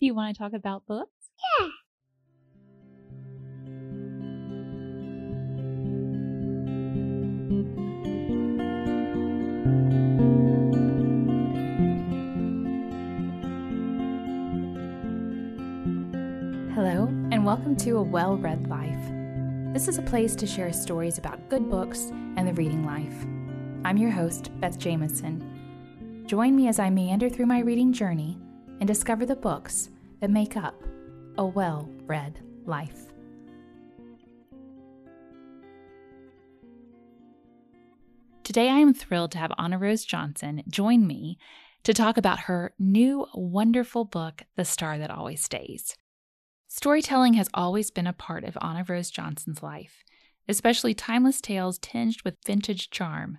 Do you want to talk about books? Yeah. Hello, and welcome to A Well-Read Life. This is a place to share stories about good books and the reading life. I'm your host, Beth Jamieson. Join me as I meander through my reading journey and discover the books that make up a well-read life. Today I am thrilled to have Anna Rose Johnson join me to talk about her new wonderful book, The Star That Always Stays. Storytelling has always been a part of Anna Rose Johnson's life, especially timeless tales tinged with vintage charm.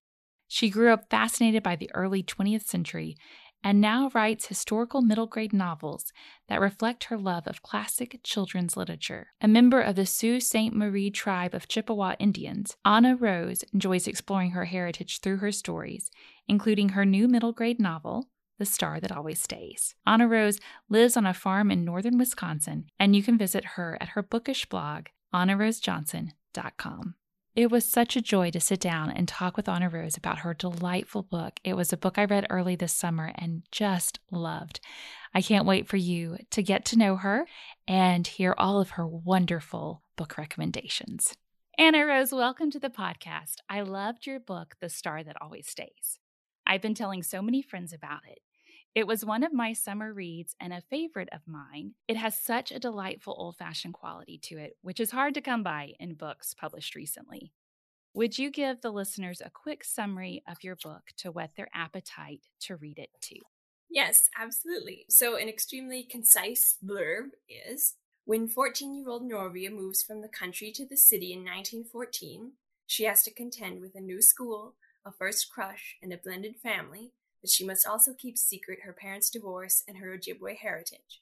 She grew up fascinated by the early 20th century and now writes historical middle-grade novels that reflect her love of classic children's literature. A member of the Sault Ste. Marie tribe of Chippewa Indians, Anna Rose enjoys exploring her heritage through her stories, including her new middle-grade novel, The Star That Always Stays. Anna Rose lives on a farm in northern Wisconsin, and you can visit her at her bookish blog, annarosejohnson.com. It was such a joy to sit down and talk with Anna Rose about her delightful book. It was a book I read early this summer and just loved. I can't wait for you to get to know her and hear all of her wonderful book recommendations. Anna Rose, welcome to the podcast. I loved your book, The Star That Always Stays. I've been telling so many friends about it. It was one of my summer reads and a favorite of mine. It has such a delightful old-fashioned quality to it, which is hard to come by in books published recently. Would you give the listeners a quick summary of your book to whet their appetite to read it too? Yes, absolutely. So an extremely concise blurb is, when 14-year-old Norvia moves from the country to the city in 1914, she has to contend with a new school, a first crush, and a blended family, but she must also keep secret her parents' divorce and her Ojibwe heritage.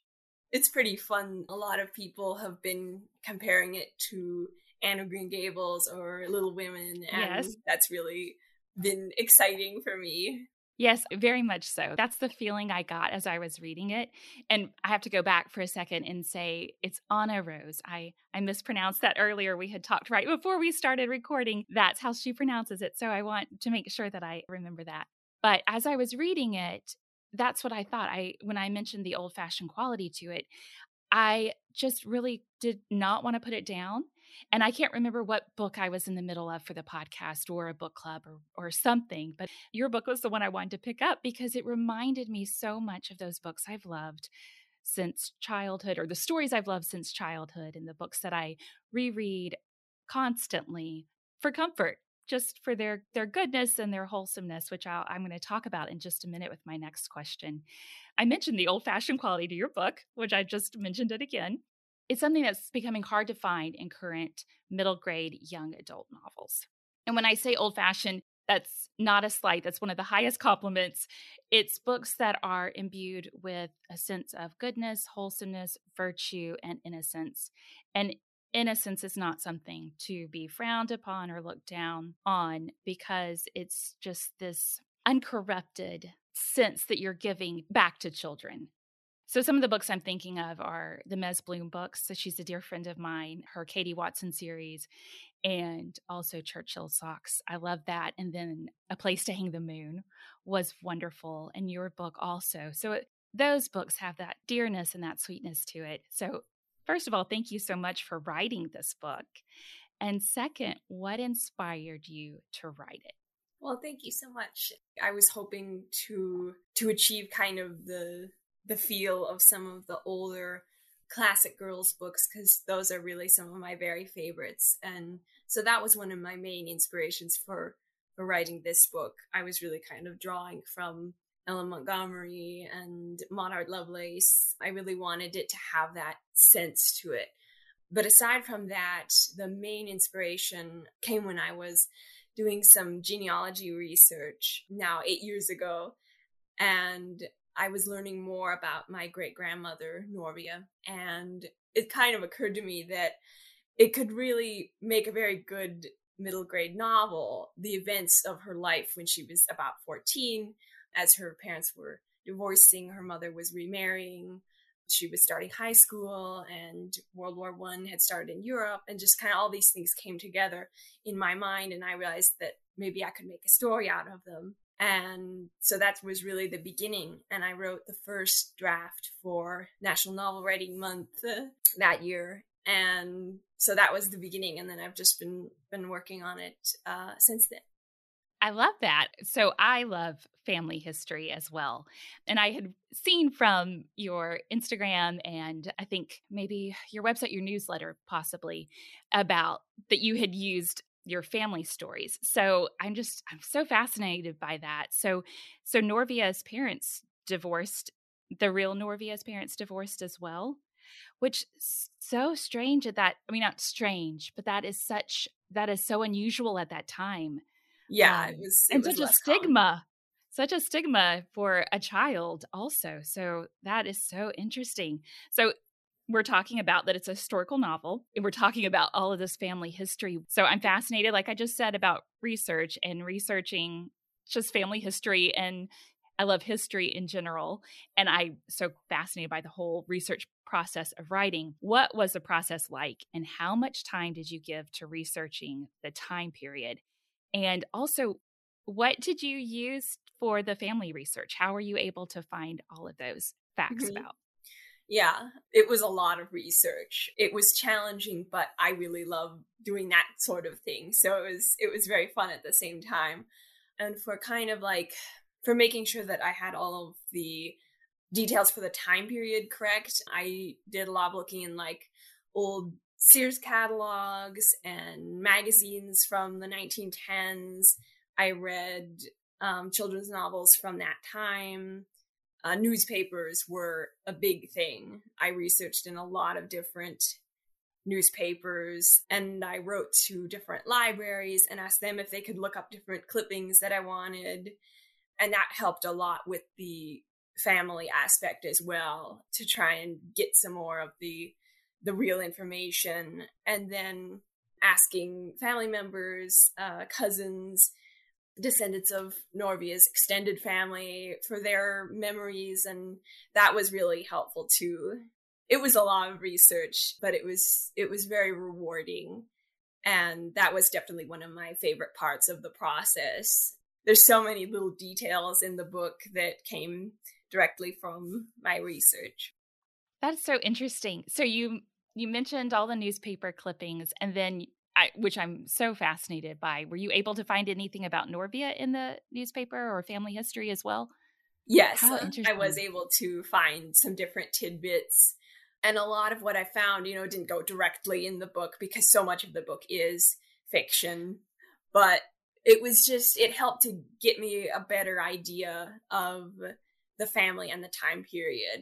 It's pretty fun. A lot of people have been comparing it to Anna Green Gables or Little Women, and yes, that's really been exciting for me. Yes, very much so. That's the feeling I got as I was reading it. And I have to go back for a second and say it's Anna Rose. I mispronounced that earlier. We had talked right before we started recording. That's how she pronounces it. So I want to make sure that I remember that. But as I was reading it, that's what I thought. When I mentioned the old-fashioned quality to it, I just really did not want to put it down. And I can't remember what book I was in the middle of for the podcast or a book club or something, but your book was the one I wanted to pick up because it reminded me so much of those books I've loved since childhood, or the stories I've loved since childhood, and the books that I reread constantly for comfort, just for their goodness and their wholesomeness, which I'm going to talk about in just a minute with my next question. I mentioned the old-fashioned quality to your book, which I just mentioned it again. It's something that's becoming hard to find in current middle-grade young adult novels. And when I say old-fashioned, that's not a slight. That's one of the highest compliments. It's books that are imbued with a sense of goodness, wholesomeness, virtue, and innocence. And innocence is not something to be frowned upon or looked down on, because it's just this uncorrupted sense that you're giving back to children. So some of the books I'm thinking of are the Mes Bloom books. So she's a dear friend of mine, her Katie Watson series, and also Churchill Socks. I love that. And then A Place to Hang the Moon was wonderful, and your book also. So those books have that dearness and that sweetness to it. So first of all, thank you so much for writing this book. And second, what inspired you to write it? Well, thank you so much. I was hoping to achieve kind of the feel of some of the older classic girls' books, because those are really some of my very favorites. And so that was one of my main inspirations for writing this book. I was really kind of drawing from Ellen Montgomery and Maud Hart Lovelace. I really wanted it to have that sense to it. But aside from that, the main inspiration came when I was doing some genealogy research now 8 years ago. And I was learning more about my great-grandmother, Norvia, and it kind of occurred to me that it could really make a very good middle-grade novel, the events of her life when she was about 14, as her parents were divorcing, her mother was remarrying, She was starting high school and World War I had started in Europe, and just kind of all these things came together in my mind. And I realized that maybe I could make a story out of them. And so that was really the beginning. And I wrote the first draft for National Novel Writing Month that year. And so that was the beginning. And then I've just been working on it since then. I love that. So I love family history as well. And I had seen from your Instagram and I think maybe your website, your newsletter, possibly, about that you had used your family stories. So I'm so fascinated by that. So Norvia's parents divorced, the real Norvia's parents divorced as well, which is so strange at that. I mean, not strange, but that is so unusual at that time. Yeah. Such a stigma for a child also. So that is so interesting. So we're talking about that it's a historical novel and we're talking about all of this family history. So I'm fascinated, like I just said, about research and researching just family history. And I love history in general. And I'm so fascinated by the whole research process of writing. What was the process like and how much time did you give to researching the time period? And also, what did you use for the family research? How were you able to find all of those facts mm-hmm. about? Yeah, it was a lot of research. It was challenging, but I really love doing that sort of thing. So it was very fun at the same time. And for making sure that I had all of the details for the time period correct, I did a lot of looking in old Sears catalogs and magazines from the 1910s. I read children's novels from that time. Newspapers were a big thing. I researched in a lot of different newspapers, and I wrote to different libraries and asked them if they could look up different clippings that I wanted. And that helped a lot with the family aspect as well, to try and get some more of the real information, and then asking family members, cousins, descendants of Norvia's extended family for their memories. And that was really helpful too. It was a lot of research, but it was very rewarding. And that was definitely one of my favorite parts of the process. There's so many little details in the book that came directly from my research. That's so interesting. So you mentioned all the newspaper clippings, and then, which I'm so fascinated by, were you able to find anything about Norvia in the newspaper or family history as well? Yes, I was able to find some different tidbits. And a lot of what I found, didn't go directly in the book because so much of the book is fiction. But it helped to get me a better idea of the family and the time period.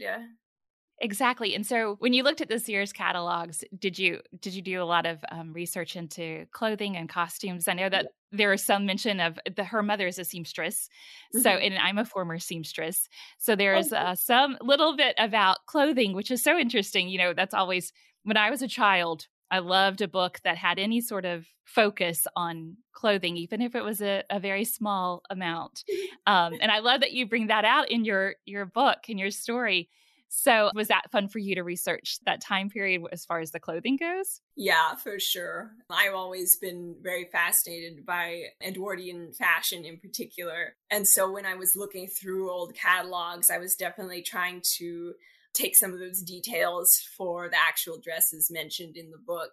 Exactly. And so when you looked at the Sears catalogs, did you do a lot of research into clothing and costumes? I know that there is some mention of her mother is a seamstress. Mm-hmm. So, and I'm a former seamstress. So there is some little bit about clothing, which is so interesting. That's always, when I was a child, I loved a book that had any sort of focus on clothing, even if it was a very small amount. And I love that you bring that out in your book, in your story. So was that fun for you to research that time period as far as the clothing goes? Yeah, for sure. I've always been very fascinated by Edwardian fashion in particular. And so when I was looking through old catalogs, I was definitely trying to take some of those details for the actual dresses mentioned in the book.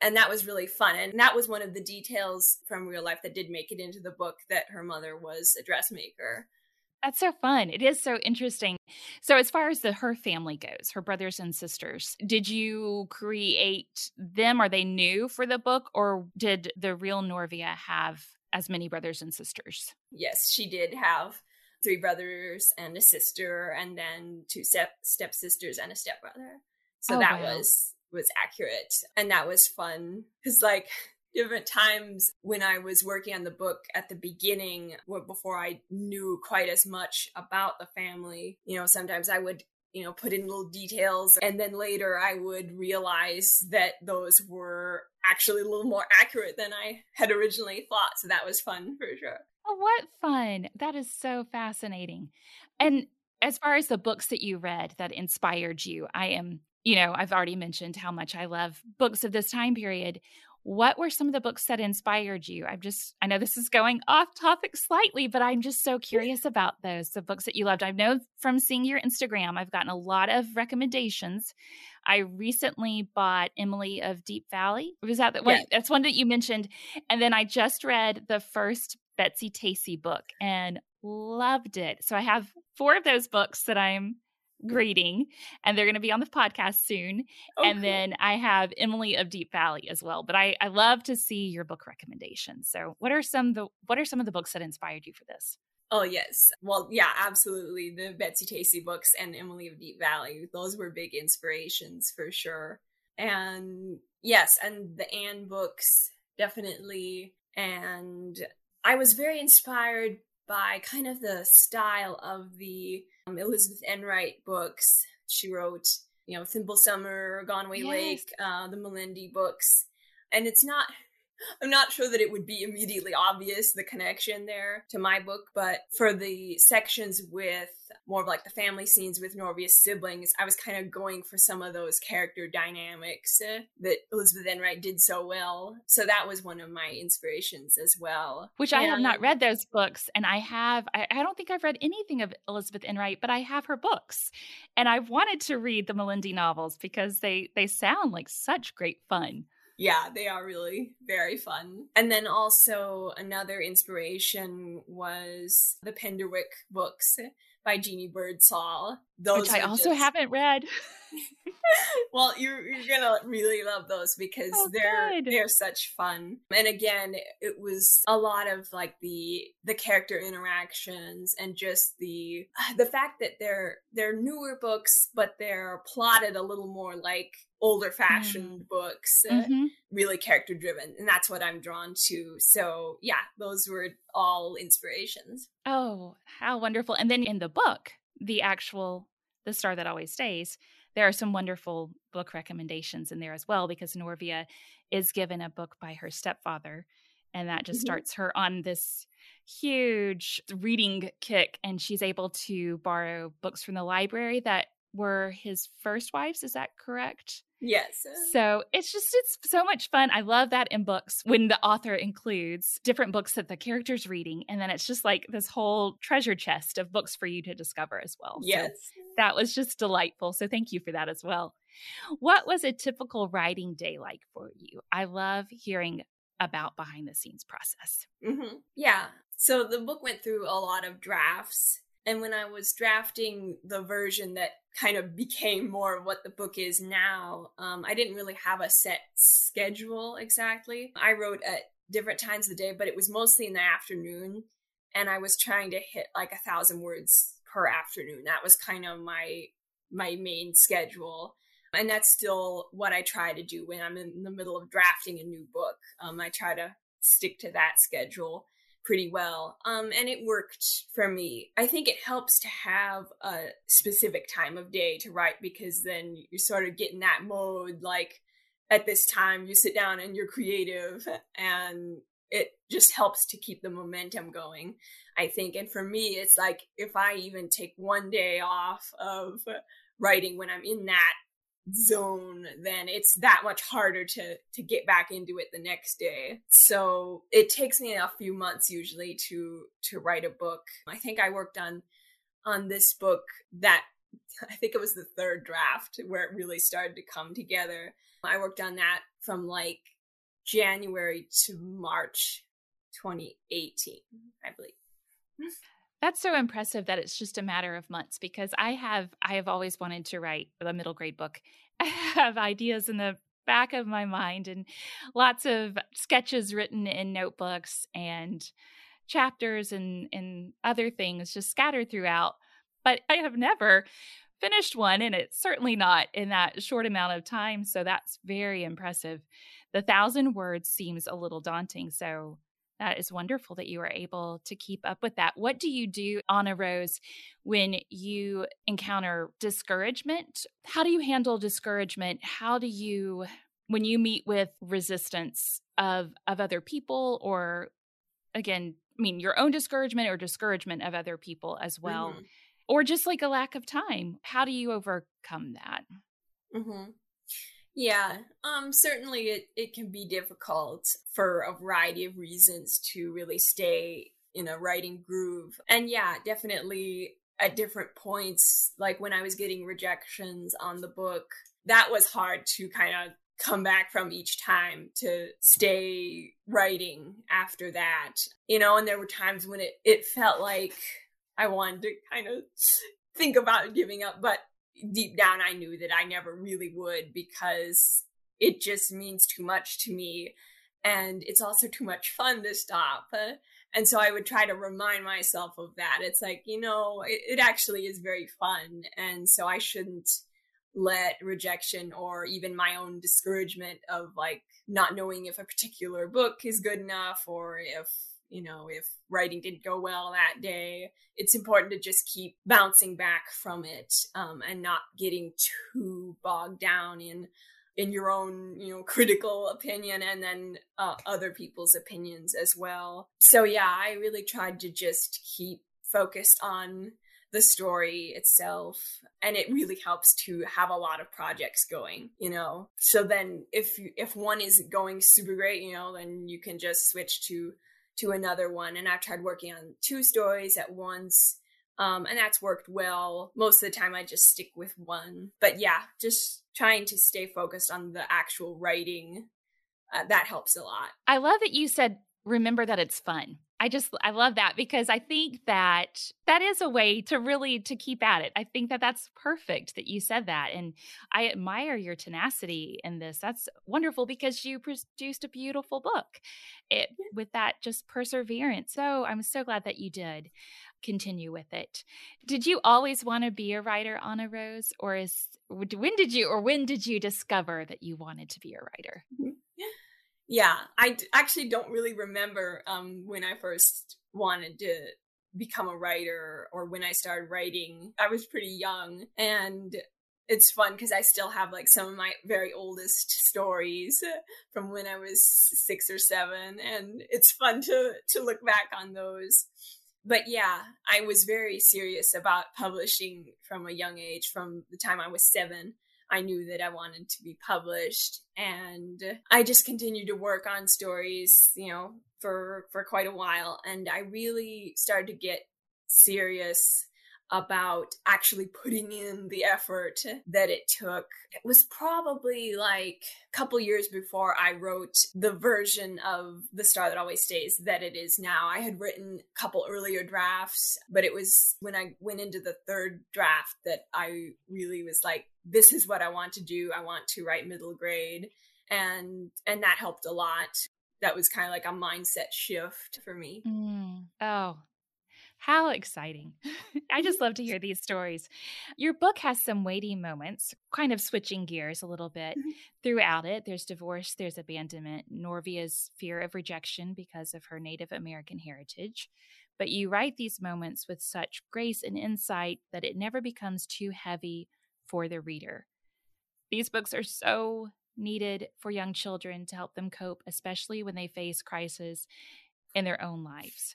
And that was really fun. And that was one of the details from real life that did make it into the book, that her mother was a dressmaker. That's so fun. It is so interesting. So as far as her family goes, her brothers and sisters, did you create them? Are they new for the book, or did the real Norvia have as many brothers and sisters? Yes, she did have 3 brothers and a sister, and then 2 stepsisters and a stepbrother. So was accurate. And that was fun because different times when I was working on the book at the beginning, before I knew quite as much about the family, sometimes I would, put in little details. And then later I would realize that those were actually a little more accurate than I had originally thought. So that was fun for sure. Oh, what fun. That is so fascinating. And as far as the books that you read that inspired you, I've already mentioned how much I love books of this time period. What were some of the books that inspired you? I know this is going off topic slightly, but I'm just so curious about those, the books that you loved. I know from seeing your Instagram, I've gotten a lot of recommendations. I recently bought Emily of Deep Valley. Was that the one? Yeah. That's one that you mentioned. And then I just read the first Betsy Tacy book and loved it. So I have 4 of those books that I'm reading, and they're going to be on the podcast soon. Okay. And then I have Emily of Deep Valley as well. But I love to see your book recommendations. So what are some of the books that inspired you for this? Oh, yes. Well, yeah, absolutely. The Betsy Tacy books and Emily of Deep Valley, those were big inspirations for sure. And yes, and the Anne books, definitely. And I was very inspired by kind of the style of the Elizabeth Enright books. She wrote, Thimble Summer, Gone Away Lake, the Melindy books. And I'm not sure that it would be immediately obvious, the connection there to my book, but for the sections with more of like the family scenes with Norvia's siblings, I was kind of going for some of those character dynamics that Elizabeth Enright did so well. So that was one of my inspirations as well. Which I have not read those books, and I don't think I've read anything of Elizabeth Enright, but I have her books. And I've wanted to read the Melindy novels because they sound like such great fun. Yeah, they are really very fun. And then also another inspiration was the Penderwick books by Jeanie Birdsall. Those which I also haven't read. Well, you're going to really love those because they're such fun. And again, it was a lot of like the character interactions and just the fact that they're newer books, but they're plotted a little more like older fashioned books, really character driven. And that's what I'm drawn to. So yeah, those were all inspirations. Oh, how wonderful. And then in the book, The Star That Always Stays, there are some wonderful book recommendations in there as well, because Norvia is given a book by her stepfather, and that just starts her on this huge reading kick, and she's able to borrow books from the library that were his first wives. Is that correct? Yes. So it's so much fun. I love that in books when the author includes different books that the character's reading. And then it's just like this whole treasure chest of books for you to discover as well. Yes. So that was just delightful. So thank you for that as well. What was a typical writing day like for you? I love hearing about behind the scenes process. Yeah. So the book went through a lot of drafts. And when I was drafting the version that kind of became more of what the book is now, I didn't really have a set schedule exactly. I wrote at different times of the day, but it was mostly in the afternoon. And I was trying to hit like 1,000 words per afternoon. That was kind of my main schedule. And that's still what I try to do when I'm in the middle of drafting a new book. I try to stick to that schedule pretty well. And it worked for me. I think it helps to have a specific time of day to write, because then you sort of get in that mode, like at this time you sit down and you're creative, and it just helps to keep the momentum going, I think. And for me, it's like if I even take one day off of writing when I'm in that zone, then it's that much harder to get back into it the next day. So it takes me a few months usually to write a book. I think I worked on this book that I think it was the 3rd draft where it really started to come together. I worked on that from like January to March 2018, I believe. That's so impressive that it's just a matter of months, because I have always wanted to write a middle grade book. I have ideas in the back of my mind and lots of sketches written in notebooks and chapters and other things just scattered throughout. But I have never finished one, and it's certainly not in that short amount of time. So that's very impressive. The 1,000 words seems a little daunting. So that is wonderful that you were able to keep up with that. What do you do, Anna Rose, when you encounter discouragement? How do you handle discouragement? How do you, when you meet with resistance of other people, or again, I mean, your own discouragement or discouragement of other people as well, or just like a lack of time. How do you overcome that? Mm-hmm. Yeah, certainly it can be difficult for a variety of reasons to really stay in a writing groove. And yeah, definitely at different points, like when I was getting rejections on the book, that was hard to kind of come back from each time to stay writing after that. You know, and there were times when it felt like I wanted to kind of think about giving up, but deep down I knew that I never really would, because it just means too much to me. And it's also too much fun to stop. And so I would try to remind myself of that. It's like, you know, it actually is very fun. And so I shouldn't let rejection or even my own discouragement of like not knowing if a particular book is good enough, or if writing didn't go well that day, it's important to just keep bouncing back from it and not getting too bogged down in your own, critical opinion, and then other people's opinions as well. So yeah, I really tried to just keep focused on the story itself. And it really helps to have a lot of projects going, So then if one isn't going super great, then you can just switch to another one. And I've tried working on 2 stories at once. And that's worked well. Most of the time I just stick with one. But yeah, just trying to stay focused on the actual writing. That helps a lot. I love that you said, remember that it's fun. I love that, because I think that is a way to really to keep at it. I think that's perfect that you said that. And I admire your tenacity in this. That's wonderful, because you produced a beautiful book with that just perseverance. So I'm so glad that you did continue with it. Did you always want to be a writer, Anna Rose? Or when did you discover that you wanted to be a writer? Mm-hmm. Yeah, I actually don't really remember when I first wanted to become a writer, or when I started writing. I was pretty young, and it's fun because I still have like some of my very oldest stories from when I was 6 or 7, and it's fun to look back on those. But yeah, I was very serious about publishing from a young age. From the time I was 7. I knew that I wanted to be published, and I just continued to work on stories, for quite a while. And I really started to get serious about actually putting in the effort that it took. It was probably like a couple years before I wrote the version of The Star That Always Stays that it is now. I had written a couple earlier drafts, but it was when I went into the 3rd draft that I really was like, this is what I want to do. I want to write middle grade. And that helped a lot. That was kind of like a mindset shift for me. Oh, how exciting. I just love to hear these stories. Your book has some weighty moments, kind of switching gears a little bit throughout it. There's divorce, there's abandonment, Norvia's fear of rejection because of her Native American heritage. But you write these moments with such grace and insight that it never becomes too heavy for the reader. These books are so needed for young children to help them cope, especially when they face crises in their own lives.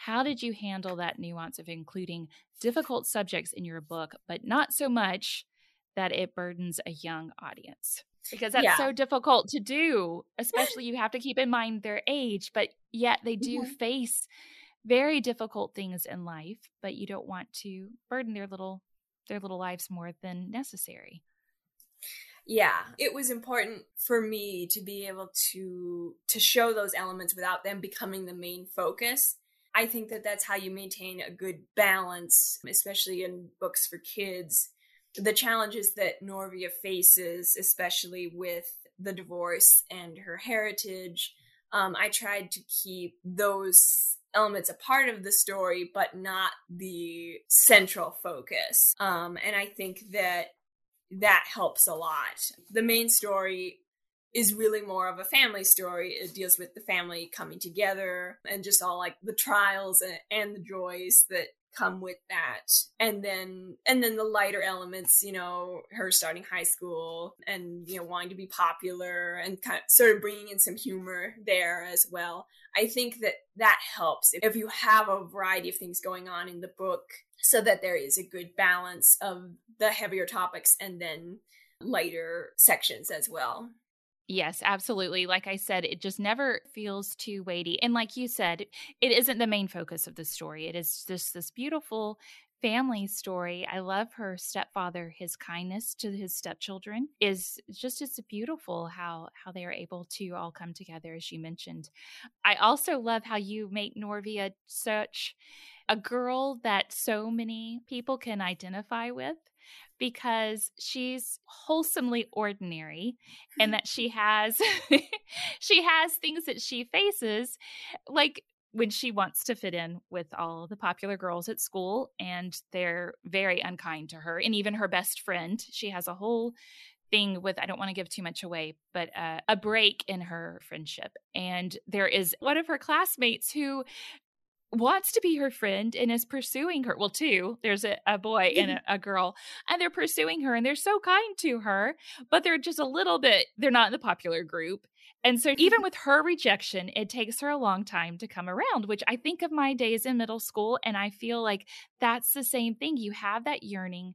How did you handle that nuance of including difficult subjects in your book, but not so much that it burdens a young audience? Because that's so difficult to do, especially you have to keep in mind their age, but yet they do face very difficult things in life, but you don't want to burden their little lives more than necessary. Yeah, it was important for me to be able to show those elements without them becoming the main focus. I think that that's how you maintain a good balance, especially in books for kids. The challenges that Norvia faces, especially with the divorce and her heritage, I tried to keep those elements a part of the story, but not the central focus. And I think that helps a lot. The main story is really more of a family story. It deals with the family coming together and just all like the trials and the joys that come with that. And then the lighter elements, you know, her starting high school and, you know, wanting to be popular and kind of sort of bringing in some humor there as well. I think that helps if you have a variety of things going on in the book so that there is a good balance of the heavier topics and then lighter sections as well. Yes, absolutely. Like I said, it just never feels too weighty. And like you said, it isn't the main focus of the story. It is just this beautiful family story. I love her stepfather. His kindness to his stepchildren is just, it's beautiful how they are able to all come together, as you mentioned. I also love how you make Norvia such a girl that so many people can identify with, because she's wholesomely ordinary and that she has things that she faces, like when she wants to fit in with all the popular girls at school and they're very unkind to her, and even her best friend. She has a whole thing with, I don't want to give too much away, but a break in her friendship. And there is one of her classmates who wants to be her friend and is pursuing her. Well, two, there's a boy and a girl, and they're pursuing her and they're so kind to her, but they're just a little bit, they're not in the popular group. And so even with her rejection, it takes her a long time to come around, which I think of my days in middle school. And I feel like that's the same thing. You have that yearning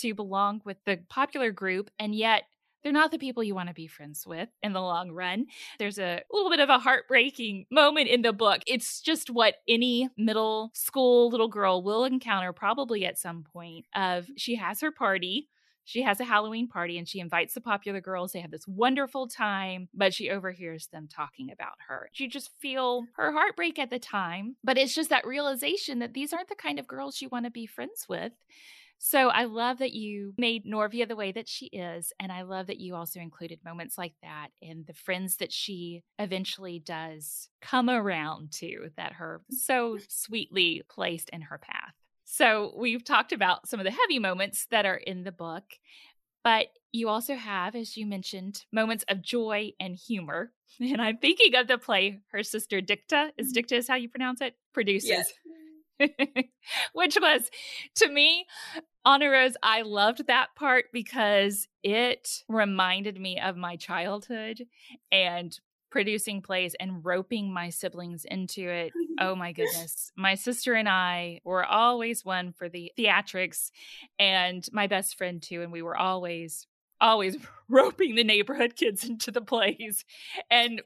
to belong with the popular group, and yet they're not the people you want to be friends with in the long run. There's a little bit of a heartbreaking moment in the book. It's just what any middle school little girl will encounter probably at some point. Of she has her party. She has a Halloween party and she invites the popular girls. They have this wonderful time, but she overhears them talking about her. You just feel her heartbreak at the time, but it's just that realization that these aren't the kind of girls you want to be friends with. So I love that you made Norvia the way that she is. And I love that you also included moments like that and the friends that she eventually does come around to that are so sweetly placed in her path. So we've talked about some of the heavy moments that are in the book, but you also have, as you mentioned, moments of joy and humor. And I'm thinking of the play her sister Dicta, is how you pronounce it? Produces. Yes. Which was, to me, Anna Rose, I loved that part because it reminded me of my childhood and producing plays and roping my siblings into it. Oh my goodness. My sister and I were always one for the theatrics, and my best friend too. And we were always roping the neighborhood kids into the plays and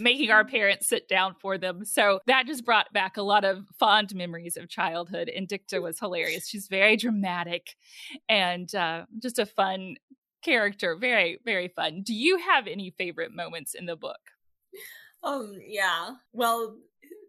making our parents sit down for them. So that just brought back a lot of fond memories of childhood. And Dicta was hilarious. She's very dramatic and just a fun character. Very, very fun. Do you have any favorite moments in the book? Yeah. Well,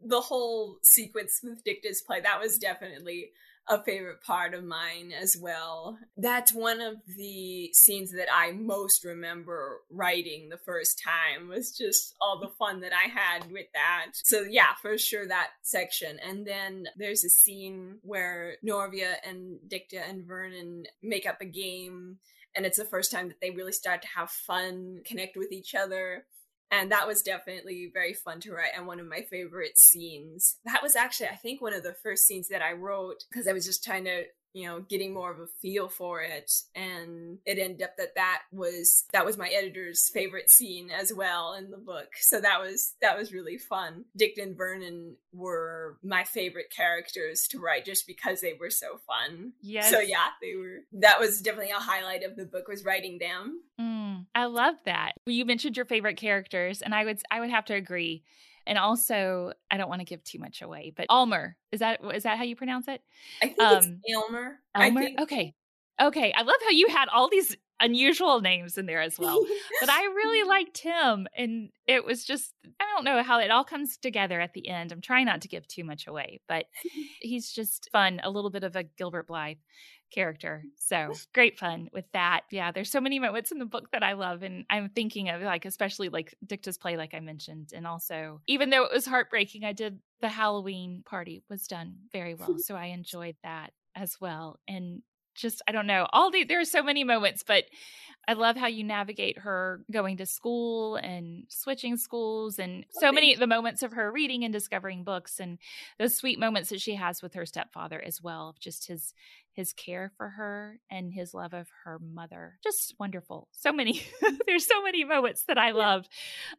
the whole sequence with Dicta's play, that was definitely a favorite part of mine as well. That's one of the scenes that I most remember writing the first time, was just all the fun that I had with that. So yeah, for sure that section. And then there's a scene where Norvia and Dicta and Vernon make up a game, and it's the first time that they really start to have fun, connect with each other. And that was definitely very fun to write and one of my favorite scenes. That was actually, I think, one of the first scenes that I wrote, because I was just trying to, you know, getting more of a feel for it. And it ended up that was my editor's favorite scene as well in the book. So that was really fun. Dicta and Vernon were my favorite characters to write just because they were so fun. Yes. So yeah, that was definitely a highlight of the book, was writing them. I love that. You mentioned your favorite characters, and I would have to agree. And also, I don't want to give too much away, but Almer, is that how you pronounce it? I think it's Elmer. Elmer? Okay. I love how you had all these unusual names in there as well. But I really liked him, and it was just, I don't know how it all comes together at the end. I'm trying not to give too much away, but he's just fun, a little bit of a Gilbert Blythe character. So great fun with that. Yeah, there's so many moments in the book that I love, and I'm thinking of, like, especially like Dicta's play, like I mentioned, and also, even though it was heartbreaking, the Halloween party was done very well, so I enjoyed that as well. And just, I don't know, there are so many moments, but I love how you navigate her going to school and switching schools and so many of the moments of her reading and discovering books and those sweet moments that she has with her stepfather as well. Just his care for her and his love of her mother. Just wonderful. So many. There's so many moments that I love.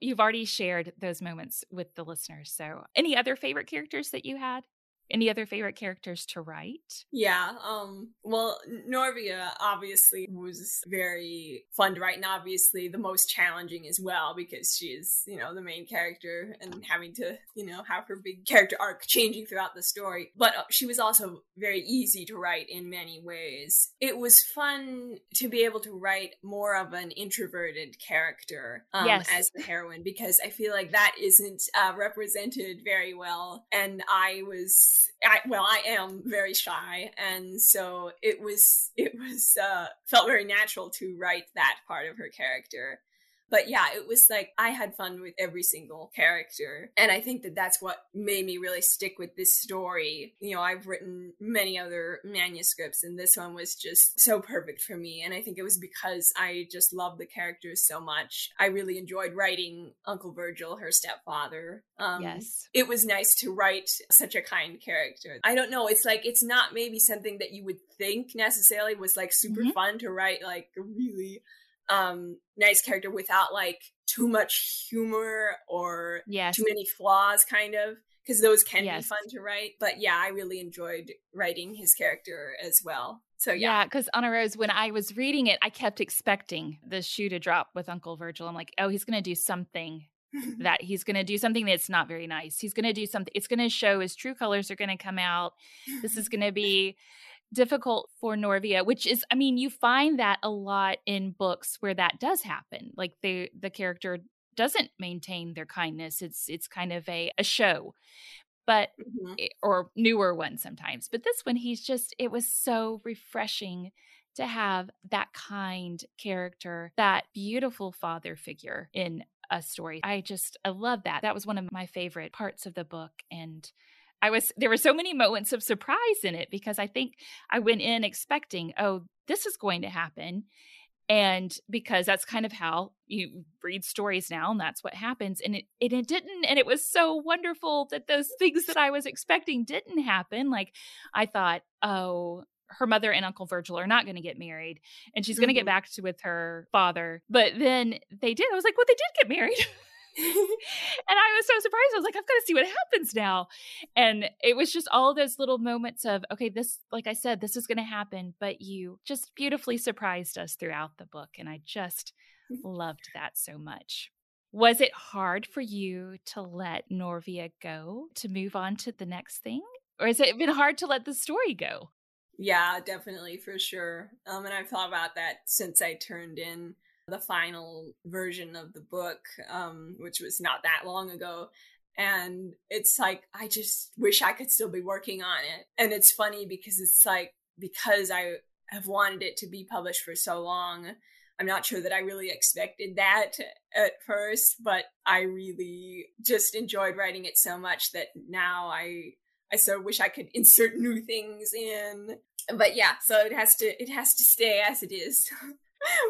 You've already shared those moments with the listeners. So any other favorite characters that you had? Any other favorite characters to write? Yeah. Well, Norvia obviously was very fun to write, and obviously the most challenging as well, because she is, the main character and having to, have her big character arc changing throughout the story. But she was also very easy to write in many ways. It was fun to be able to write more of an introverted character as the heroine, because I feel like that isn't represented very well. And I am very shy, and so it felt very natural to write that part of her character. But yeah, it was like I had fun with every single character, and I think that that's what made me really stick with this story. I've written many other manuscripts, and this one was just so perfect for me, and I think it was because I just loved the characters so much. I really enjoyed writing Uncle Virgil, her stepfather. It was nice to write such a kind character. I don't know, it's like it's not maybe something that you would think necessarily was like super fun to write, like a really nice character without like too much humor or too many flaws, kind of, because those can be fun to write. But yeah, I really enjoyed writing his character as well. So yeah, because Anna Rose, when I was reading it, I kept expecting the shoe to drop with Uncle Virgil. I'm like, oh, he's going to do something that he's going to do something that's not very nice. He's going to do something. It's going to show his true colors are going to come out. This is going to be difficult for Norvia, which is, I mean, you find that a lot in books where that does happen. Like the character doesn't maintain their kindness. It's kind of a show, but or newer one sometimes. But this one, it was so refreshing to have that kind character, that beautiful father figure in a story. I love that. That was one of my favorite parts of the book, and there were so many moments of surprise in it, because I think I went in expecting, oh, this is going to happen. And because that's kind of how you read stories now, and that's what happens. And it didn't. And it was so wonderful that those things that I was expecting didn't happen. Like I thought, oh, her mother and Uncle Virgil are not going to get married, and she's going to get back to with her father. But then they did. I was like, well, they did get married. And I was so surprised. I was like, I've got to see what happens now. And it was just all those little moments of, okay, this, like I said, this is going to happen, but you just beautifully surprised us throughout the book. And I just loved that so much. Was it hard for you to let Norvia go, to move on to the next thing? Or has it been hard to let the story go? Yeah, definitely, for sure. And I've thought about that since I turned in the final version of the book, which was not that long ago. And it's like, I just wish I could still be working on it. And it's funny because it's like, because I have wanted it to be published for so long, I'm not sure that I really expected that at first, but I really just enjoyed writing it so much that now I so wish I could insert new things in. But yeah, so it has to stay as it is.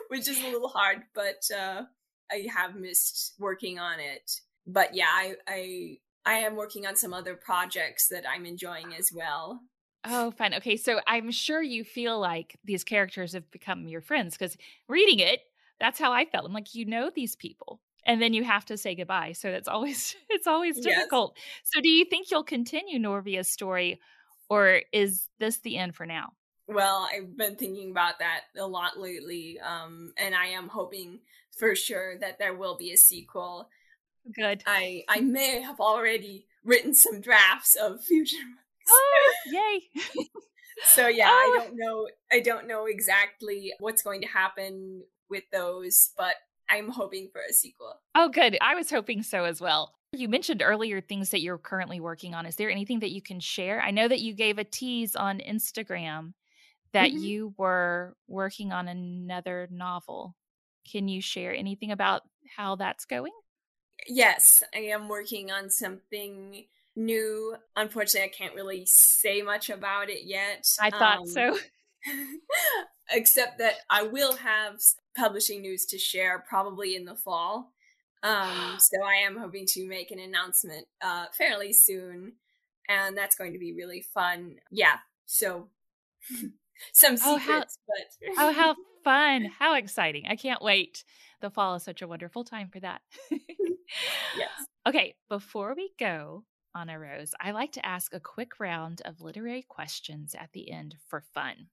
Which is a little hard, but I have missed working on it. But yeah, I am working on some other projects that I'm enjoying as well. Oh, fun. Okay, so I'm sure you feel like these characters have become your friends, because reading it, that's how I felt. I'm like, these people, and then you have to say goodbye. So it's always difficult. Yes. So do you think you'll continue Norvia's story, or is this the end for now? Well, I've been thinking about that a lot lately, and I am hoping for sure that there will be a sequel. Good. I may have already written some drafts of future books. Oh, yay! So yeah, oh. I don't know exactly what's going to happen with those, but I'm hoping for a sequel. Oh, good. I was hoping so as well. You mentioned earlier things that you're currently working on. Is there anything that you can share? I know that you gave a tease on Instagram that you were working on another novel. Can you share anything about how that's going? Yes, I am working on something new. Unfortunately, I can't really say much about it yet. I thought so. Except that I will have publishing news to share probably in the fall. So I am hoping to make an announcement fairly soon, and that's going to be really fun. Yeah, so some secrets. Oh, how fun. How exciting. I can't wait. The fall is such a wonderful time for that. Yes. Okay, before we go, Anna Rose, I like to ask a quick round of literary questions at the end for fun.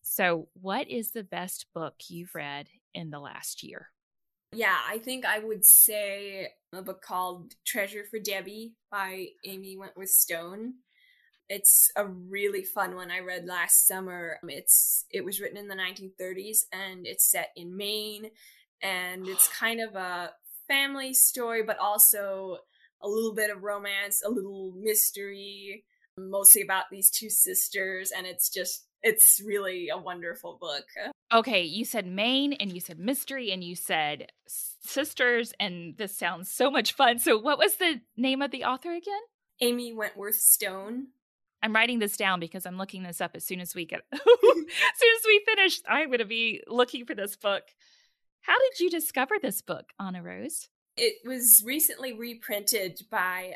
So what is the best book you've read in the last year? Yeah, I think I would say a book called Treasure for Debbie by Amy Wentworth Stone. It's a really fun one I read last summer. It was written in the 1930s, and it's set in Maine, and it's kind of a family story, but also a little bit of romance, a little mystery, mostly about these two sisters, and it's really a wonderful book. Okay, you said Maine, and you said mystery, and you said sisters, and this sounds so much fun. So what was the name of the author again? Amy Wentworth Stone. I'm writing this down because I'm looking this up as soon as we get as soon as we finish. I'm going to be looking for this book. How did you discover this book, Anna Rose? It was recently reprinted by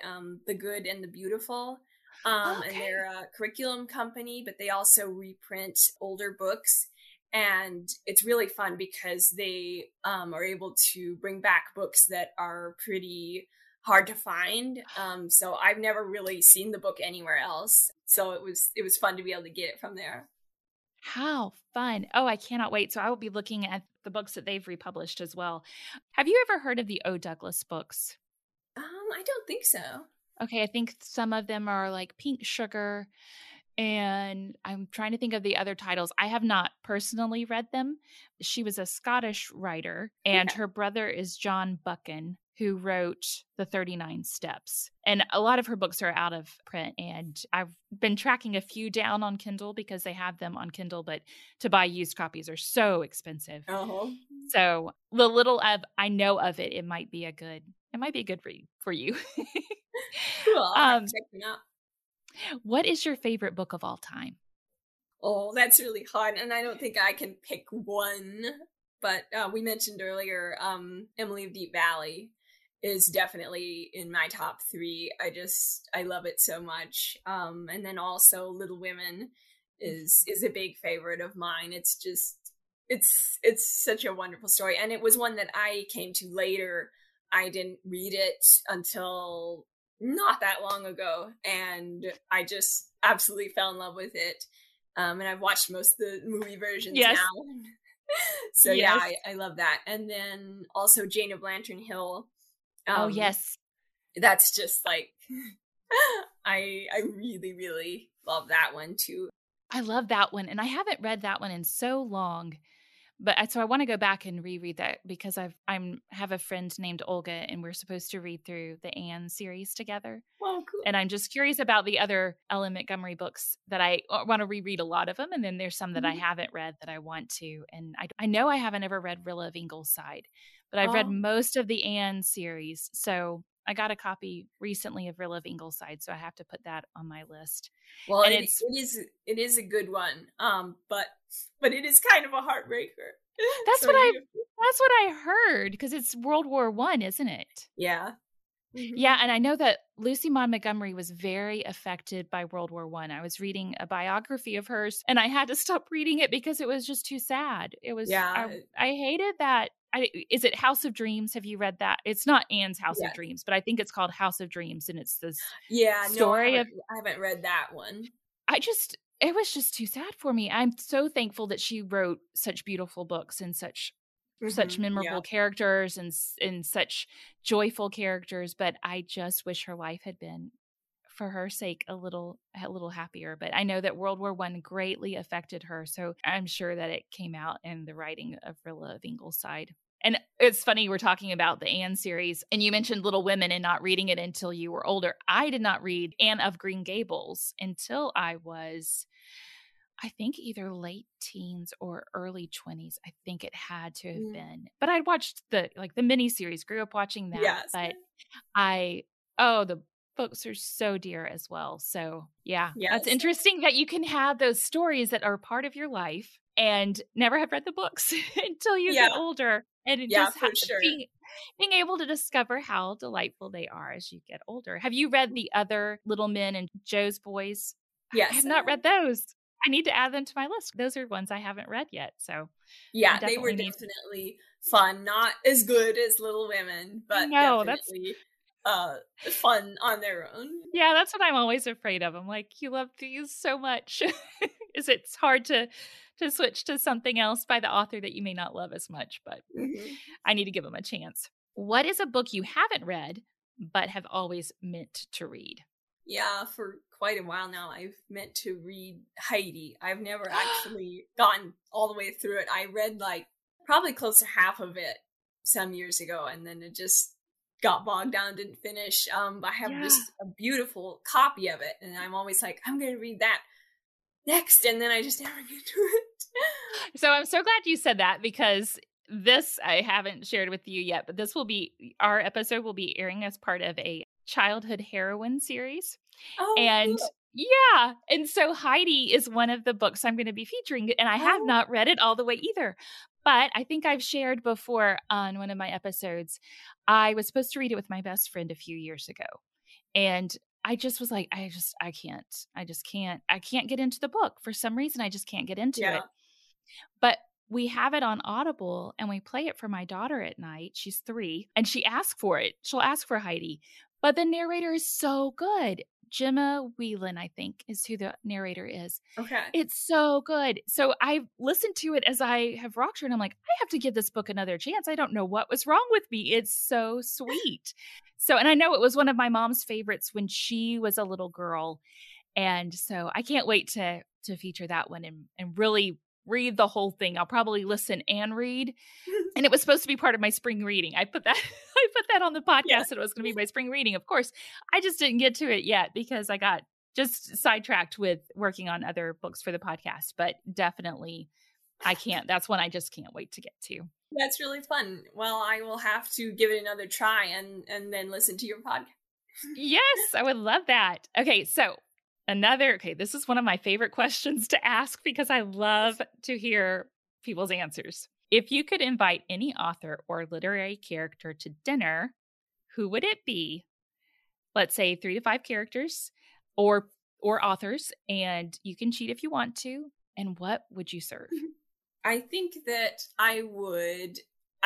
The Good and the Beautiful. And they're a curriculum company, but they also reprint older books. And it's really fun because they are able to bring back books that are pretty hard to find. So I've never really seen the book anywhere else. So it was fun to be able to get it from there. How fun. Oh, I cannot wait. So I will be looking at the books that they've republished as well. Have you ever heard of the O. Douglas books? I don't think so. Okay, I think some of them are like Pink Sugar, and I'm trying to think of the other titles. I have not personally read them. She was a Scottish writer, and her brother is John Buchan, who wrote The 39 Steps. And a lot of her books are out of print, and I've been tracking a few down on Kindle because they have them on Kindle, but to buy used copies are so expensive. Uh-huh. So the little I know of it, it might be a good read for you. Cool. Check it out. What is your favorite book of all time? Oh, that's really hard, and I don't think I can pick one. But we mentioned earlier, Emily of Deep Valley is definitely in my top three. I love it so much. And then also Little Women is a big favorite of mine. It's such a wonderful story, and it was one that I came to later. I didn't read it until not that long ago, and I just absolutely fell in love with it. And I've watched most of the movie versions now. So yes. Yeah, I love that. And then also Jane of Lantern Hill. Oh yes. That's just like, I really, really love that one too. I love that one. And I haven't read that one in so long. But so I want to go back and reread that because I have a friend named Olga, and we're supposed to read through the Anne series together. Well, cool. And I'm just curious about the other Ellen Montgomery books that I want to reread a lot of them. And then there's some that I haven't read that I want to. And I know I haven't ever read Rilla of Ingleside, but I've read most of the Anne series. So I got a copy recently of Rilla of Ingleside, so I have to put that on my list. Well, and it is a good one, but it is kind of a heartbreaker. That's what I heard, because it's World War I, isn't it? Yeah. Mm-hmm. Yeah, and I know that Lucy Maud Montgomery was very affected by World War I. I was reading a biography of hers, and I had to stop reading it because it was just too sad. It was. Yeah. I hated that. Is it House of Dreams? Have you read that? It's not Anne's House of Dreams, but I think it's called House of Dreams, and it's this story of. I haven't read that one. It was just too sad for me. I'm so thankful that she wrote such beautiful books and such memorable characters and such joyful characters, but I just wish her life had been, for her sake, a little happier. But I know that World War I greatly affected her, so I'm sure that it came out in the writing of Rilla of Ingleside. And it's funny, we're talking about the Anne series, and you mentioned Little Women and not reading it until you were older. I did not read Anne of Green Gables until I was, I think, either late teens or early 20s. I think it had to have been. But I'd watched the miniseries, grew up watching that. Yes. But the books are so dear as well. So yeah, it's interesting that you can have those stories that are part of your life and never have read the books until you get older. And it just being able to discover how delightful they are as you get older. Have you read the other Little Men and Joe's Boys? Yes. I have not read those. I need to add them to my list. Those are ones I haven't read yet. So yeah, they were definitely fun. Not as good as Little Women, but definitely fun on their own. Yeah, that's what I'm always afraid of. I'm like, you love these so much. It's hard to switch to something else by the author that you may not love as much, but I need to give them a chance. What is a book you haven't read, but have always meant to read? Yeah, for quite a while now, I've meant to read Heidi. I've never actually gotten all the way through it. I read like probably close to half of it some years ago, and then it just got bogged down, didn't finish. I have just a beautiful copy of it, and I'm always like, I'm going to read that next, and then I just never get to it. So I'm so glad you said that, because this I haven't shared with you yet, but this will be, our episode will be airing as part of a childhood heroine series. Oh, and yeah. And so Heidi is one of the books I'm going to be featuring, and I have not read it all the way either. But I think I've shared before on one of my episodes, I was supposed to read it with my best friend a few years ago. And I just was like, I can't get into the book. For some reason, I just can't get into it. But we have it on Audible and we play it for my daughter at night. She's 3 and she asks for it. She'll ask for Heidi. But the narrator is so good. Gemma Whelan, I think, is who the narrator is. Okay. It's so good. So I listened to it as I have rocked her, and I'm like, I have to give this book another chance. I don't know what was wrong with me. It's so sweet. So, and I know it was one of my mom's favorites when she was a little girl. And so I can't wait to feature that one and really read the whole thing. I'll probably listen and read. And it was supposed to be part of my spring reading. I put that on the podcast that it was going to be my spring reading. Of course, I just didn't get to it yet because I got just sidetracked with working on other books for the podcast, but definitely I can't. That's one I just can't wait to get to. That's really fun. Well, I will have to give it another try and then listen to your podcast. Yes, I would love that. Okay. So this is one of my favorite questions to ask because I love to hear people's answers. If you could invite any author or literary character to dinner, who would it be? Let's say 3 to 5 characters or authors, and you can cheat if you want to. And what would you serve? I think that I would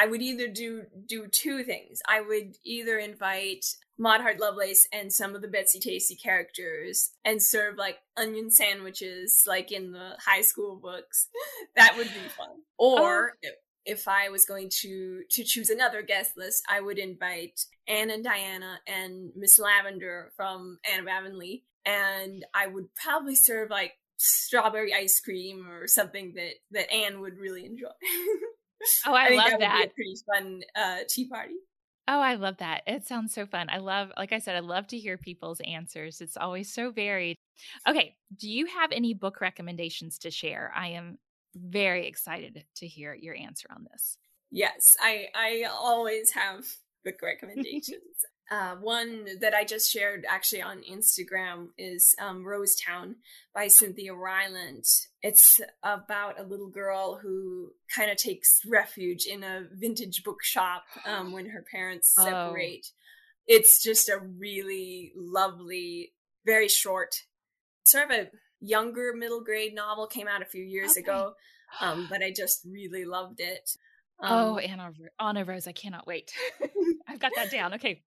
either do two things. I would either invite Maud Hart Lovelace and some of the Betsy Tacy characters and serve like onion sandwiches, like in the high school books. That would be fun. Or if I was going to choose another guest list, I would invite Anne and Diana and Miss Lavender from Anne of Avonlea. And I would probably serve like strawberry ice cream or something that Anne would really enjoy. Oh, I love that. Would be a pretty fun tea party. Oh, I love that. It sounds so fun. I love to hear people's answers. It's always so varied. Okay. Do you have any book recommendations to share? I am very excited to hear your answer on this. Yes, I always have book recommendations. One that I just shared actually on Instagram is Rosetown by Cynthia Ryland. It's about a little girl who kind of takes refuge in a vintage bookshop when her parents separate. It's just a really lovely, very short, sort of a younger middle grade novel, came out a few years ago, but I just really loved it. Anna Rose, I cannot wait. I've got that down. Okay.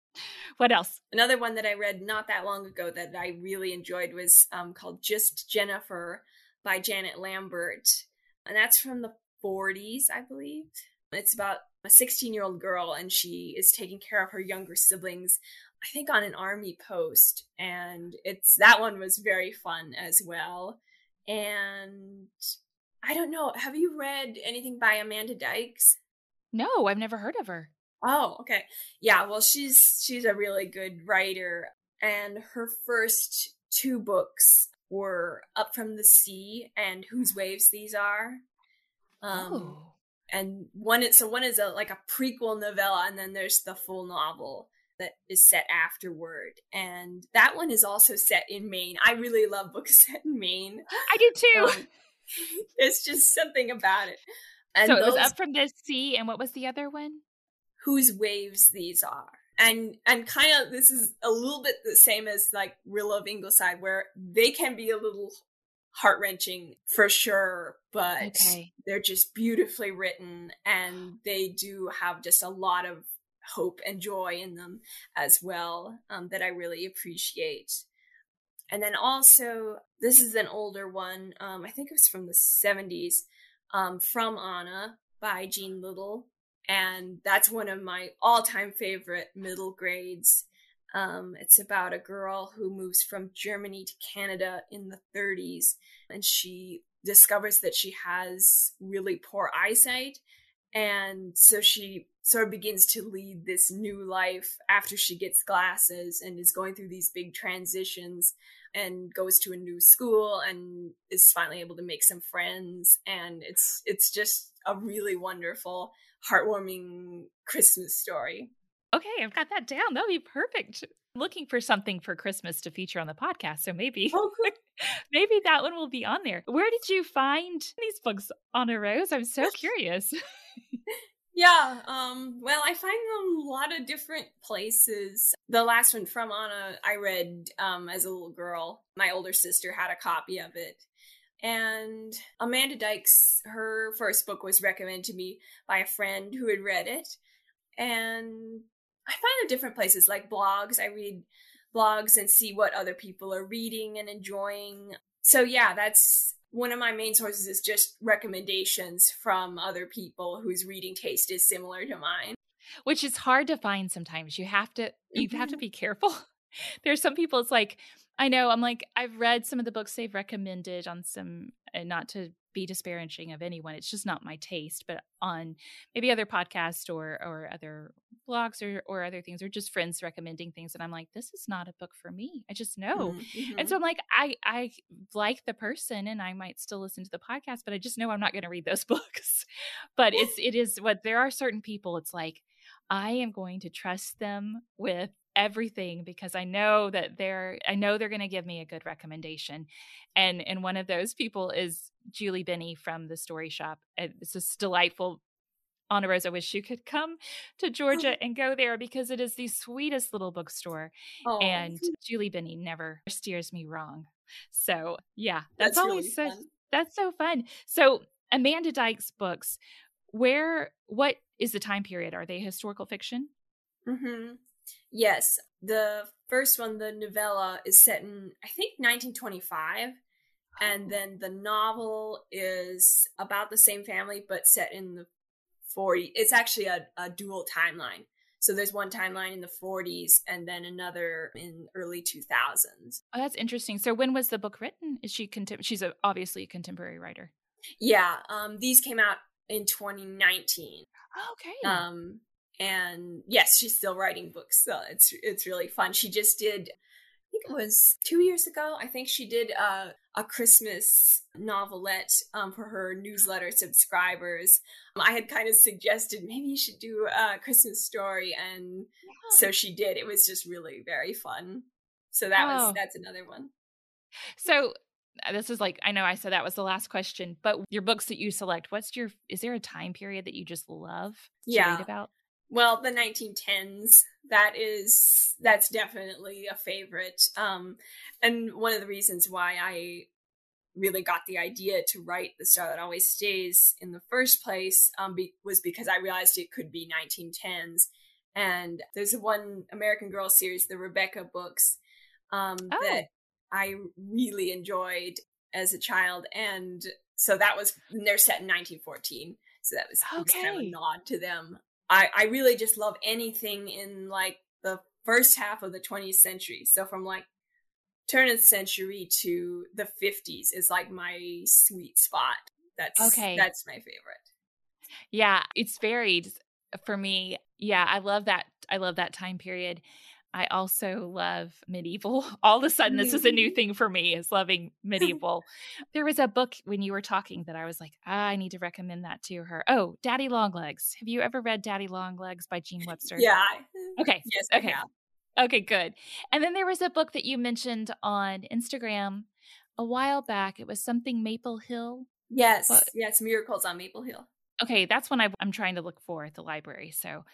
What else? Another one that I read not that long ago that I really enjoyed was called Just Jennifer by Janet Lambert. And that's from the 40s, I believe. It's about a 16-year-old girl, and she is taking care of her younger siblings, I think on an army post. And that one was very fun as well. And I don't know, have you read anything by Amanda Dykes? No, I've never heard of her. Oh, okay. Yeah, well, she's a really good writer, and her first 2 books were Up From the Sea and Whose Waves These Are. And one is a prequel novella, and then there's the full novel. that is set afterward. And that one is also set in Maine. I really love books set in Maine. I do too. It's just something about it. And so it was Up From the Sea, and what was the other one? Whose Waves These Are. And kind of, this is a little bit the same as like Rilla of Ingleside, where they can be a little heart-wrenching for sure, but they're just beautifully written, and they do have just a lot of hope and joy in them as well, that I really appreciate. And then also, this is an older one, I think it was from the 70s, From Anna by Jean Little. And that's one of my all-time favorite middle grades. It's about a girl who moves from Germany to Canada in the 30s, and she discovers that she has really poor eyesight. And so she sort of begins to lead this new life after she gets glasses, and is going through these big transitions, and goes to a new school, and is finally able to make some friends. And it's just a really wonderful, heartwarming Christmas story. Okay, I've got that down. That'll be perfect. Looking for something for Christmas to feature on the podcast. So maybe, maybe that one will be on there. Where did you find these books, Anna Rose? I'm so curious. Yeah. Well, I find them a lot of different places. The last one, From Anna, I read as a little girl. My older sister had a copy of it. And Amanda Dykes, her first book was recommended to me by a friend who had read it. And I find it different places, like blogs. I read blogs and see what other people are reading and enjoying. So yeah, that's one of my main sources, is just recommendations from other people whose reading taste is similar to mine. Which is hard to find sometimes. You have to be careful. There's some people, it's like, I know, I'm like, I've read some of the books they've recommended on some, not to be disparaging of anyone, it's just not my taste, but on maybe other podcasts or other blogs or other things, or just friends recommending things. And I'm like, this is not a book for me. I just know. Mm-hmm. And so I'm like, I like the person, and I might still listen to the podcast, but I just know I'm not going to read those books. But it is what, there are certain people, it's like, I am going to trust them with everything, because I know that they're going to give me a good recommendation. And one of those people is Julie Binney from The Story Shop. It's just delightful. Anna Rose, I wish you could come to Georgia and go there, because it is the sweetest little bookstore. Oh. And Julie Binney never steers me wrong. So yeah, that's always really fun. That's so fun. So Amanda Dykes books, what is the time period? Are they historical fiction? Mm-hmm. Yes. The first one, the novella, is set in, I think, 1925. And then the novel is about the same family, but set in the 40s. It's actually a dual timeline. So there's one timeline in the 40s and then another in early 2000s. Oh, that's interesting. So when was the book written? Is she she's obviously a contemporary writer. Yeah. These came out in 2019. Oh, okay. And yes, she's still writing books. So it's really fun. She just did, I think it was 2 years ago, I think she did a Christmas novelette for her newsletter subscribers. I had kind of suggested, maybe you should do a Christmas story. And so she did. It was just really very fun. So that's another one. So this is like, I know I said that was the last question, but your books that you select, is there a time period that you just love to read about? Well, the 1910s, that's definitely a favorite. And one of the reasons why I really got the idea to write The Star That Always Stays in the first place was because I realized it could be 1910s. And there's one American Girl series, the Rebecca books, that I really enjoyed as a child. And so they're set in 1914. So that was kind of a nod to them. I really just love anything in like the first half of the 20th century. So from like turn of the century to the 50s is like my sweet spot. That's my favorite. Yeah, it's varied for me. Yeah, I love that. I love that time period. I also love medieval. All of a sudden, this is a new thing for me, is loving medieval. There was a book when you were talking that I was like, I need to recommend that to her. Oh, Daddy Longlegs. Have you ever read Daddy Longlegs by Jean Webster? Yeah, Okay. Yes. Okay. Yeah. Okay, good. And then there was a book that you mentioned on Instagram a while back. It was something Maple Hill. Yes. What? Yes. Miracles on Maple Hill. Okay. That's one I'm trying to look for at the library. So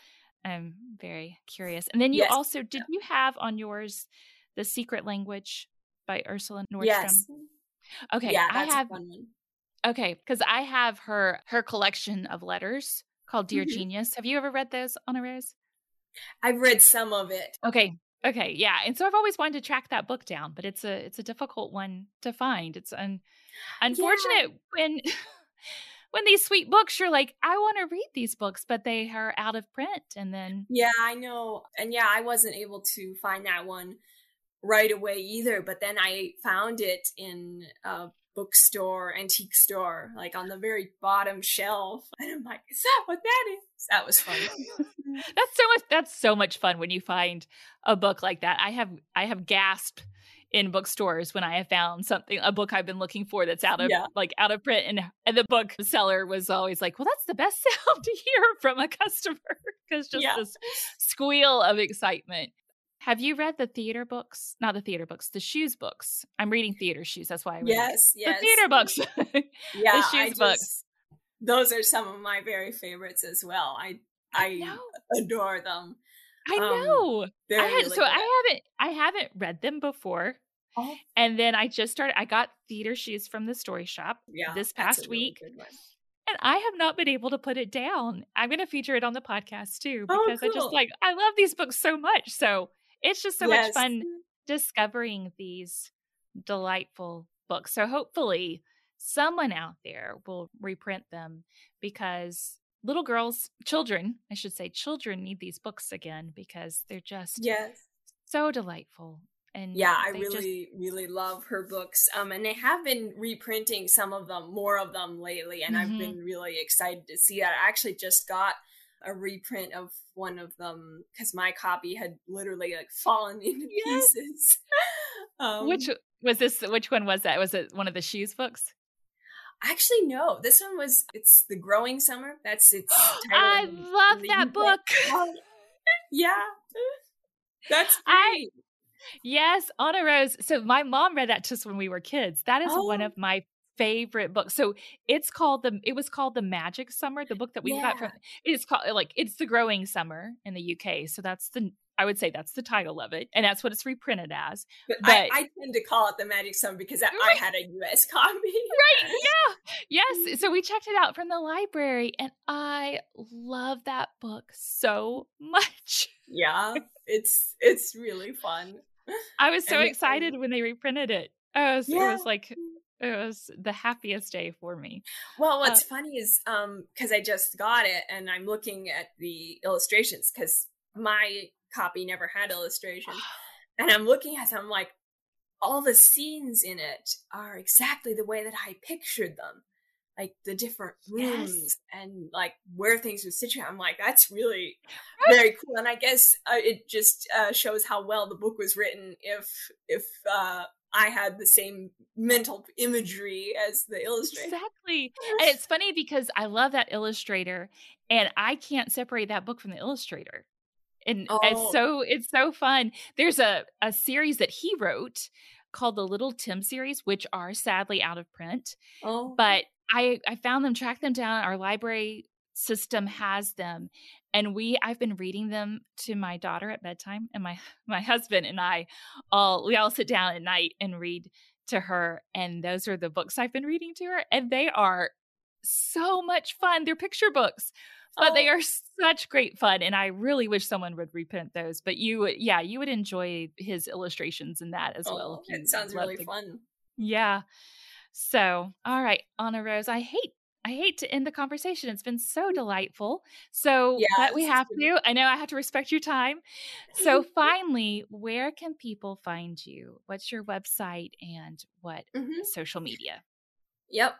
I'm very curious. And then you also, did you have on yours The Secret Language by Ursula Nordstrom? Yes. Okay. Yeah, that's a fun one. Okay. Because I have her collection of letters called Dear Genius. Have you ever read those, Anna Rose? I've read some of it. Okay. Yeah. And so I've always wanted to track that book down, but it's a difficult one to find. It's unfortunate when these sweet books, you're like, I want to read these books, but they are out of print. And then. Yeah, I know. And yeah, I wasn't able to find that one right away either. But then I found it in a bookstore, antique store, like on the very bottom shelf. And I'm like, is that what that is? That was fun. That's so much fun when you find a book like that. I have gasped in bookstores when I have found a book I've been looking for that's out of print. And the bookseller was always like, well, that's the best sound to hear from a customer, because this squeal of excitement. Have you read the Shoes books? I'm reading Theater Shoes. That's why I read the Theater books. Yeah, the Shoes books. Those are some of my very favorites as well. I adore them. I know. I haven't read them before. Oh. And then I got Theater Shoes from the Story Shop this past week. Really, and I have not been able to put it down. I'm going to feature it on the podcast too, because cool. I love these books so much. So it's just so much fun discovering these delightful books. So hopefully someone out there will reprint them, because children need these books again, because they're just so delightful. And I really, really love her books. And they have been reprinting some of them, more of them lately. And I've been really excited to see that. I actually just got a reprint of one of them because my copy had literally fallen into pieces. Which one was that? Was it one of the Shoes books? Actually, no. This one it's The Growing Summer. That's its title. I love that book. Yeah. That's great. Yes, Anna Rose. So my mom read that just when we were kids. That is one of my favorite books. So it was called The Magic Summer, the book that we got from, it's The Growing Summer in the UK. So I would say that's the title of it. And that's what it's reprinted as. But I tend to call it The Magic Summer because I had a US copy. Right. Yeah. Yes. So we checked it out from the library and I love that book so much. Yeah. It's really fun. I was so excited when they reprinted it. It was the happiest day for me. Well, what's funny is, because I just got it and I'm looking at the illustrations because my copy never had illustrations, and I'm looking at them like, all the scenes in it are exactly the way that I pictured them, like the different rooms and like where things were situated. I'm like, that's really very cool. And I guess it just shows how well the book was written if I had the same mental imagery as the illustrator. Exactly. And it's funny because I love that illustrator and I can't separate that book from the illustrator. And it's so fun. There's a series that he wrote called the Little Tim series, which are sadly out of print. Oh. But I found them, tracked them down. Our library system has them. And I've been reading them to my daughter at bedtime. And my husband and I, we all sit down at night and read to her. And those are the books I've been reading to her. And they are so much fun. They're picture books. But they are such great fun. And I really wish someone would reprint those. But you would enjoy his illustrations in that as well. It sounds really fun. Yeah. So, all right, Anna Rose, I hate to end the conversation. It's been so delightful. So that we have to. I know I have to respect your time. So finally, where can people find you? What's your website and what social media? Yep.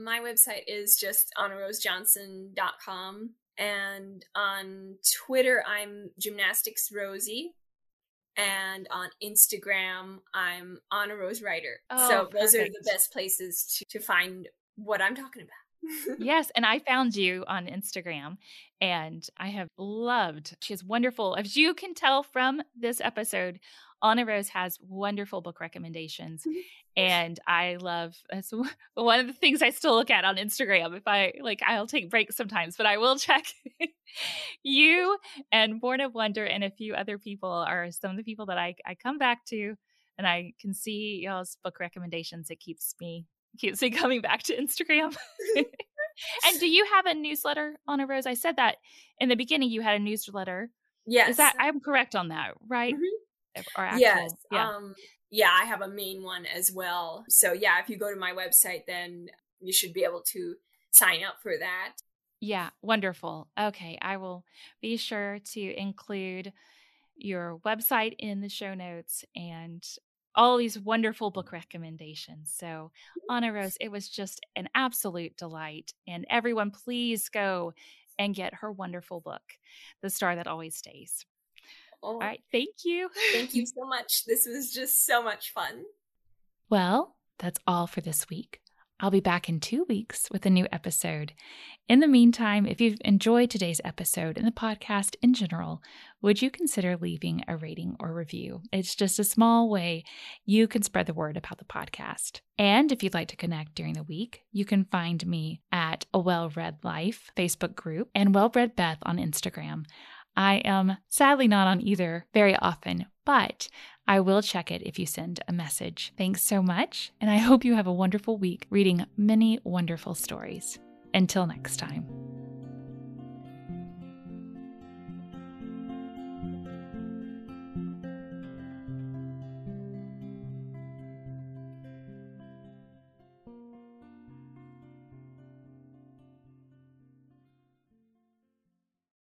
My website is just annarosejohnson.com. And on Twitter, I'm Gymnastics Rosie. And on Instagram, I'm Anna Rose Writer. So those are the best places to find what I'm talking about. Yes. And I found you on Instagram and I have loved, she is wonderful. As you can tell from this episode, Anna Rose has wonderful book recommendations. Mm-hmm. And I love, that's one of the things I still look at on Instagram. If I like, I'll take breaks sometimes, but I will check. You and Born of Wonder and a few other people are some of the people that I come back to, and I can see y'all's book recommendations. It keeps me coming back to Instagram. And do you have a newsletter, Anna Rose? I said that in the beginning, you had a newsletter. Yes. Is that, I'm correct on that, right? Mm-hmm. Or actual, yes. Yeah. I have a main one as well. So yeah, if you go to my website, then you should be able to sign up for that. Yeah. Wonderful. Okay. I will be sure to include your website in the show notes and all these wonderful book recommendations. So Anna Rose, it was just an absolute delight, and everyone please go and get her wonderful book, The Star That Always Stays. Oh, all right. Thank you. Thank you so much. This was just so much fun. Well, that's all for this week. I'll be back in 2 weeks with a new episode. In the meantime, if you've enjoyed today's episode and the podcast in general, would you consider leaving a rating or review? It's just a small way you can spread the word about the podcast. And if you'd like to connect during the week, you can find me at A Well-Read Life Facebook group and Well-Read Beth on Instagram. I am sadly not on either very often, but I will check it if you send a message. Thanks so much, and I hope you have a wonderful week reading many wonderful stories. Until next time.